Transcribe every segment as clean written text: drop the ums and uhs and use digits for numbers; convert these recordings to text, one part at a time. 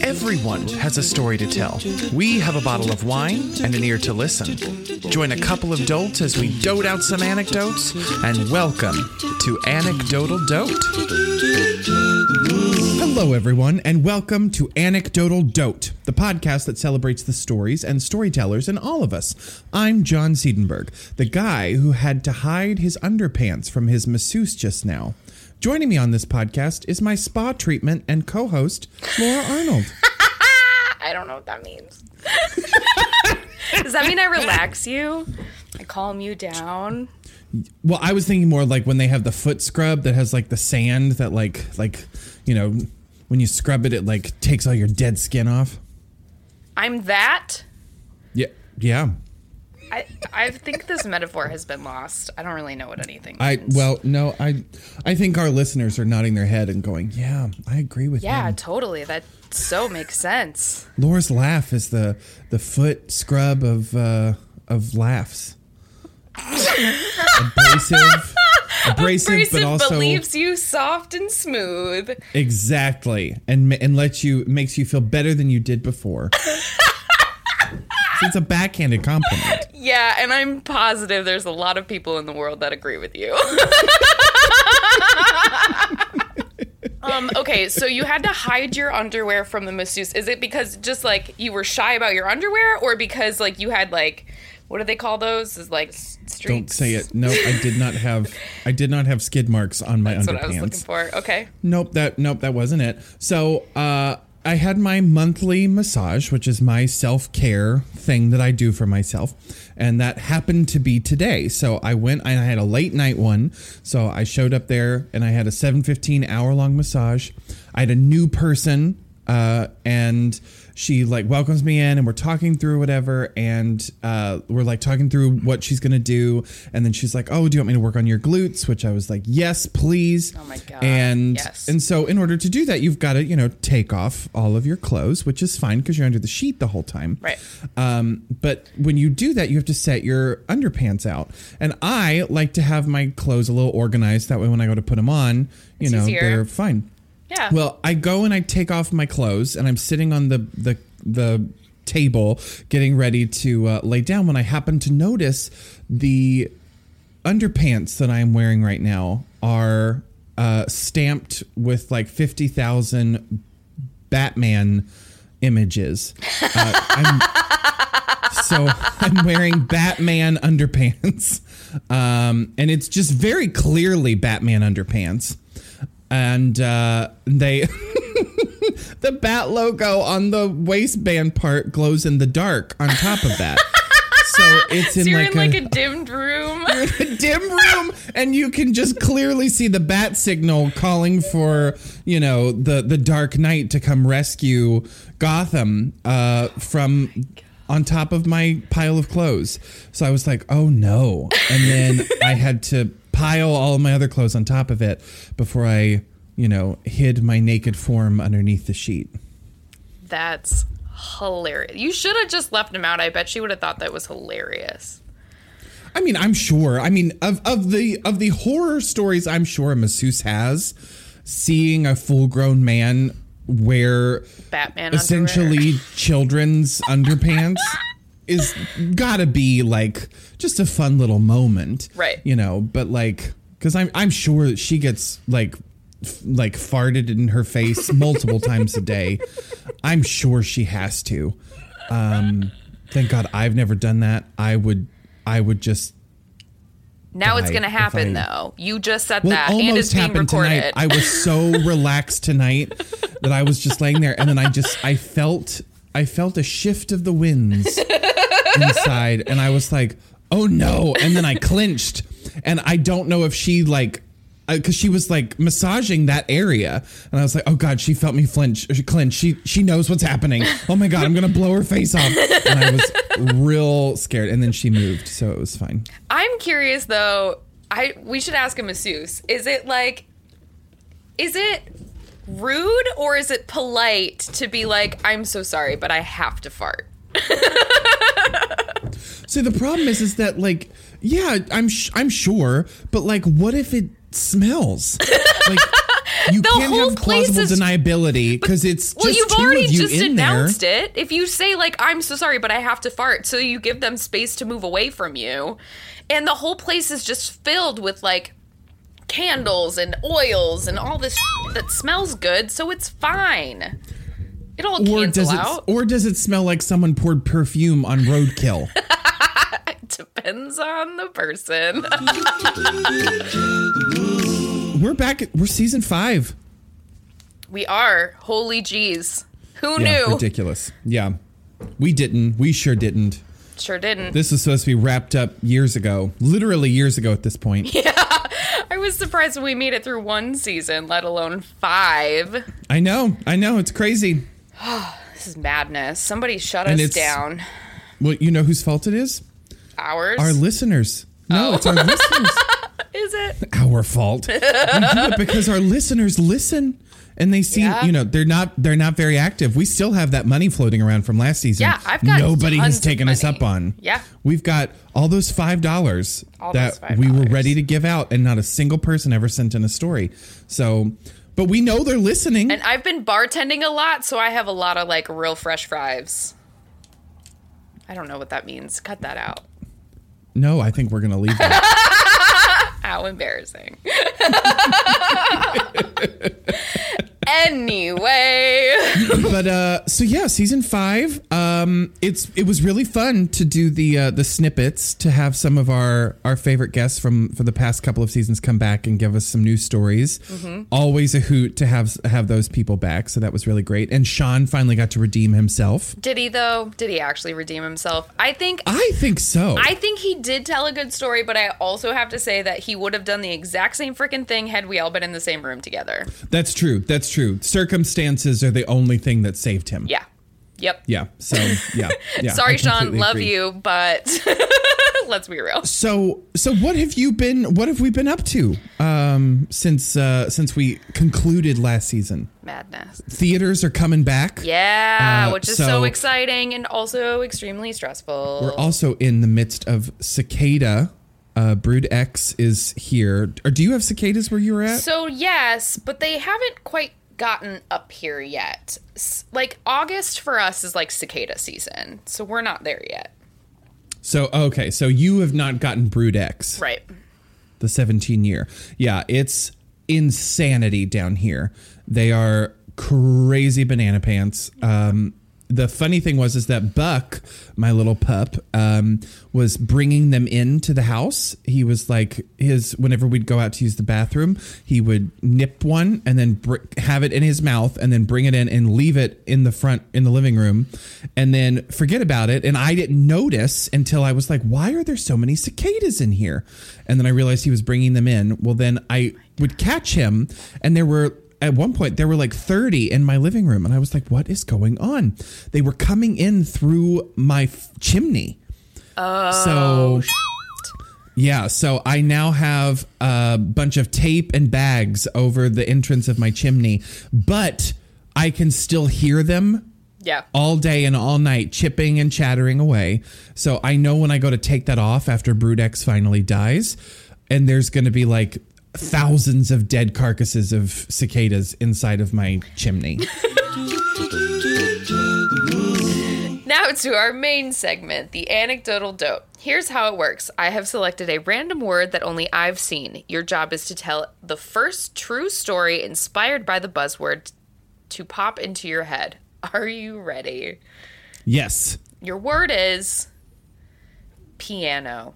Everyone has a story to tell. We have a bottle of wine and an ear to listen. Join a couple of dolts as we dote out some anecdotes, and welcome to Anecdotal Dote. Hello, everyone, and welcome to Anecdotal Dote, the podcast that celebrates the stories and storytellers in all of us. I'm John Seidenberg, the guy who had to hide his underpants from his masseuse just now. Joining me on this podcast is my spa treatment and co-host, Laura Arnold. I don't know what that means. Does that mean I relax you? I calm you down? Well, I was thinking more like when they have the foot scrub that has like the sand that like, you know, when you scrub it, it like takes all your dead skin off. I'm that? Yeah. I think this metaphor has been lost. I don't really know what anything means. I think our listeners are nodding their head and going, yeah, I agree with you. Yeah, totally. That so makes sense. Laura's laugh is the foot scrub of laughs. Abrasive, but also leaves you soft and smooth. Exactly. And makes you feel better than you did before. It's a backhanded compliment. Yeah, and I'm positive there's a lot of people in the world that agree with you. Okay, so you had to hide your underwear from the masseuse. Is it because just, like, you were shy about your underwear, or because, like, you had, like, what do they call those? Is like streaks? Don't say it. No, I did not have skid marks on my underpants. That's what I was looking for. Okay. Nope, that wasn't it. So, I had my monthly massage, which is my self-care thing that I do for myself. And that happened to be today. So I went and I had a late night one. So I showed up there and I had a 7:15 hour-long massage. I had a new person and she like welcomes me in and we're talking through whatever. And we're like talking through what she's going to do. And then she's like, oh, do you want me to work on your glutes? Which I was like, yes, please. Oh, my God. And so in order to do that, you've got to, you know, take off all of your clothes, which is fine because you're under the sheet the whole time. Right. But when you do that, you have to set your underpants out. And I like to have my clothes a little organized. That way, when I go to put them on, it's easier. They're fine. Yeah. Well, I go and I take off my clothes and I'm sitting on the table getting ready to lay down when I happen to notice the underpants that I'm wearing right now are stamped with like 50,000 Batman images. I'm wearing Batman underpants and it's just very clearly Batman underpants. And the bat logo on the waistband part glows in the dark on top of that. So it's you're in a dimmed room. You're in a dim room and you can just clearly see the bat signal calling for, you know, the Dark Knight to come rescue Gotham on top of my pile of clothes. So I was like, oh, no. And then I had to pile all of my other clothes on top of it before I, you know, hid my naked form underneath the sheet. That's hilarious. You should have just left him out. I bet she would have thought that was hilarious. I mean, I'm sure. I mean, of the horror stories, I'm sure a masseuse has, seeing a full-grown man wear Batman essentially underwear. Children's underpants is gotta be like just a fun little moment, right? You know, but like, because I'm sure that she gets like farted in her face multiple times a day. I'm sure she has to. Thank God I've never done that. I would just. Now it's gonna happen though. You just said that, and it's being recorded. Tonight. I was so relaxed tonight that I was just laying there, and then I felt a shift of the winds. Inside, and I was like, oh no, and then I clenched, and I don't know if she like, because she was like massaging that area, and I was like, oh God, she felt me clench. She knows what's happening. Oh my God, I'm gonna blow her face off. And I was real scared, and then she moved, so it was fine. I'm curious though. We should ask a masseuse. Is it rude or is it polite to be like, I'm so sorry, but I have to fart? So the problem is that like, yeah, I'm sure, but like, what if it smells? Like, You the can't whole have place plausible is deniability because it's well, just you've already you just announced there. It. If you say like, I'm so sorry, but I have to fart, so you give them space to move away from you, and the whole place is just filled with like candles and oils and all this that smells good, so it's fine. It all cancels out. Or does it smell like someone poured perfume on roadkill? It depends on the person. We're back. We're season 5. We are. Holy jeez. Who knew? Ridiculous. Yeah. We didn't. We sure didn't. Sure didn't. This was supposed to be wrapped up years ago. Literally years ago at this point. Yeah. I was surprised when we made it through one season, let alone 5. I know. It's crazy. This is madness. Somebody shut us down. Well, you know whose fault it is? Ours? Our listeners. No, it's our listeners. Is it? Our fault. We do it because our listeners listen and they see, yeah. You know, they're not very active. We still have that money floating around from last season. Yeah, I've got nobody has taken us up on. Yeah. We've got all those $5 we were ready to give out and not a single person ever sent in a story. So, but we know they're listening. And I've been bartending a lot, so I have a lot of like real fresh fries. I don't know what that means. Cut that out. No, I think we're going to leave that. How embarrassing. Anyway. But so yeah, season 5. It was really fun to do the snippets, to have some of our favorite guests from the past couple of seasons come back and give us some new stories. Mm-hmm. Always a hoot to have those people back. So that was really great. And Sean finally got to redeem himself. Did he though? Did he actually redeem himself? I think so. I think he did tell a good story, but I also have to say that he would have done the exact same freaking thing had we all been in the same room together. That's true. Circumstances are the only thing that saved him. Yeah. Yep. Yeah. So, yeah. Sorry, Sean. Love you, but let's be real. So what have we been up to since we concluded last season? Madness. Theaters are coming back. Yeah, which is so exciting and also extremely stressful. We're also in the midst of Cicada. Brood X is here. Or do you have cicadas where you were at? So, yes, but they haven't quite gotten up here yet. Like, August for us is like cicada season. So, we're not there yet. So, okay. So, you have not gotten Brood X. Right. The 17-year. Yeah, it's insanity down here. They are crazy banana pants. The funny thing was, is that Buck, my little pup, was bringing them into the house. He was like whenever we'd go out to use the bathroom, he would nip one and then have it in his mouth and then bring it in and leave it in the front, in the living room, and then forget about it. And I didn't notice until I was like, why are there so many cicadas in here? And then I realized he was bringing them in. Well, then I would catch him, and at one point, there were like 30 in my living room, and I was like, what is going on? They were coming in through my chimney. Oh. So, yeah. So I now have a bunch of tape and bags over the entrance of my chimney, but I can still hear them. Yeah. All day and all night, chipping and chattering away. So I know when I go to take that off after Brood X finally dies, and there's going to be like thousands of dead carcasses of cicadas inside of my chimney. Now to our main segment, the anecdotal dote. Here's how it works. I have selected a random word that only I've seen. Your job is to tell the first true story inspired by the buzzword to pop into your head. Are you ready? Yes. Your word is piano.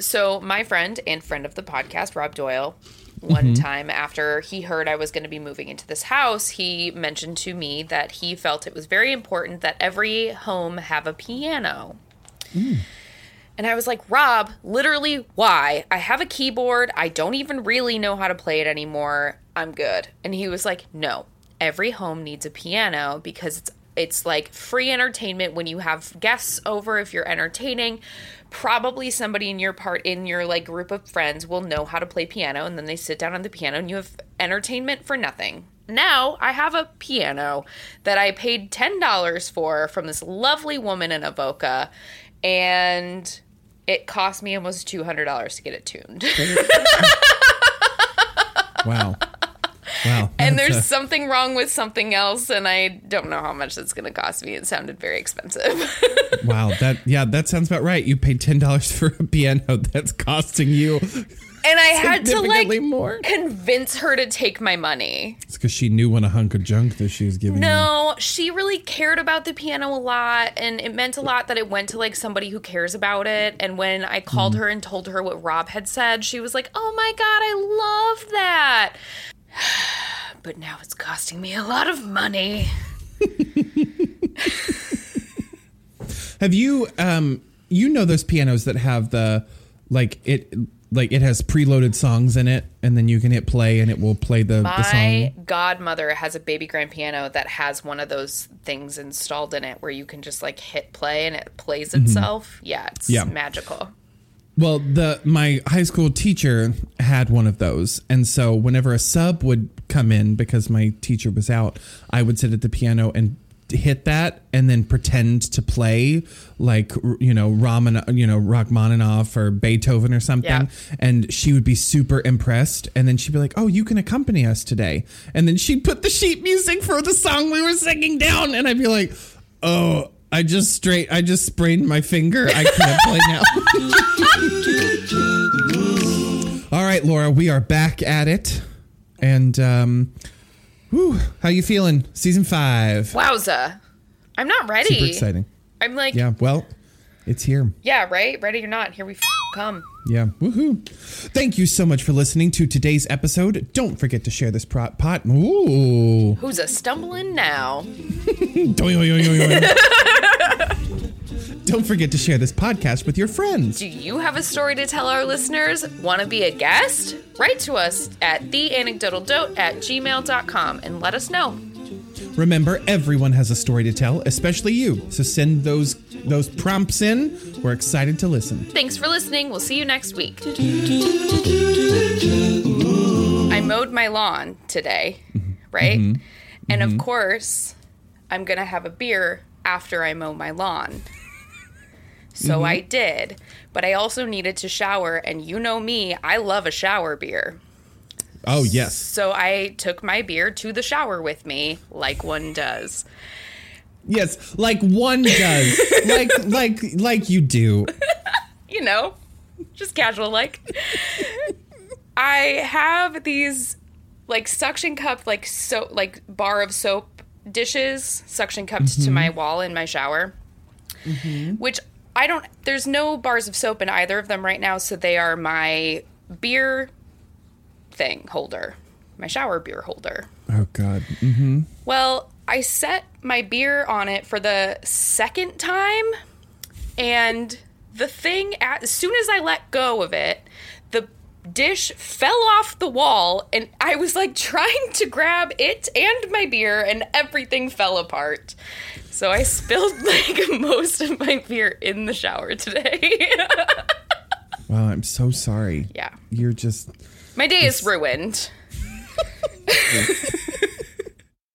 So my friend and friend of the podcast, Rob Doyle, one time after he heard I was going to be moving into this house, he mentioned to me that he felt it was very important that every home have a piano. Mm. And I was like, Rob, literally, why? I have a keyboard. I don't even really know how to play it anymore. I'm good. And he was like, no, every home needs a piano because it's like free entertainment when you have guests over. If you're entertaining, probably somebody in your like group of friends will know how to play piano, and then they sit down on the piano and you have entertainment for nothing. Now I have a piano that I paid $10 for from this lovely woman in Avoca, and it cost me almost $200 to get it tuned. Wow. Wow. And there's something wrong with something else, and I don't know how much that's going to cost me. It sounded very expensive. Wow. That sounds about right. You paid $10 for a piano that's costing you. And I had to convince her to take my money. It's because she knew what a hunk of junk that she was giving you. No, she really cared about the piano a lot. And it meant a lot that it went to somebody who cares about it. And when I called her and told her what Rob had said, she was like, oh my God, I love that. But now it's costing me a lot of money. Have you, those pianos that have the, it has preloaded songs in it, and then you can hit play and it will play the song. My godmother has a baby grand piano that has one of those things installed in it where you can just hit play and it plays itself. Mm-hmm. Yeah, it's magical. Well, my high school teacher had one of those. And so whenever a sub would come in, because my teacher was out, I would sit at the piano and hit that and then pretend to play Rachmaninoff or Beethoven or something. Yeah. And she would be super impressed. And then she'd be like, oh, you can accompany us today. And then she'd put the sheet music for the song we were singing down. And I'd be like, oh, I just sprained my finger. I can't play now. All right, Laura, we are back at it. And, whew, how you feeling? Season 5. Wowza. I'm not ready. Super exciting. I'm like... Yeah, well, it's here. Yeah, right? Ready or not, here we come. Yeah, woohoo. Thank you so much for listening to today's episode. Don't forget to share this pot. Ooh. Who's a stumbling now? Don't forget to share this podcast with your friends. Do you have a story to tell our listeners? Want to be a guest? Write to us at theanecdotaldote@gmail.com and let us know. Remember, everyone has a story to tell, especially you. So send those prompts in. We're excited to listen. Thanks for listening. We'll see you next week. I mowed my lawn today, right? Mm-hmm. And of course, I'm going to have a beer after I mow my lawn. So I did, but I also needed to shower, and you know me, I love a shower beer. Oh, yes. So I took my beer to the shower with me, like one does. Yes, like one does. like you do. You know, just casual like. I have these suction cup bar of soap dishes suction cupped to my wall in my shower. Mm-hmm. Which there's no bars of soap in either of them right now, so they are my beer thing holder, my shower beer holder. Oh, God. Mm-hmm. Well, I set my beer on it for the second time, and the thing, as soon as I let go of it, the dish fell off the wall, and I was trying to grab it and my beer, and everything fell apart. So I spilled most of my beer in the shower today. Wow, I'm so sorry. Yeah. My day is ruined.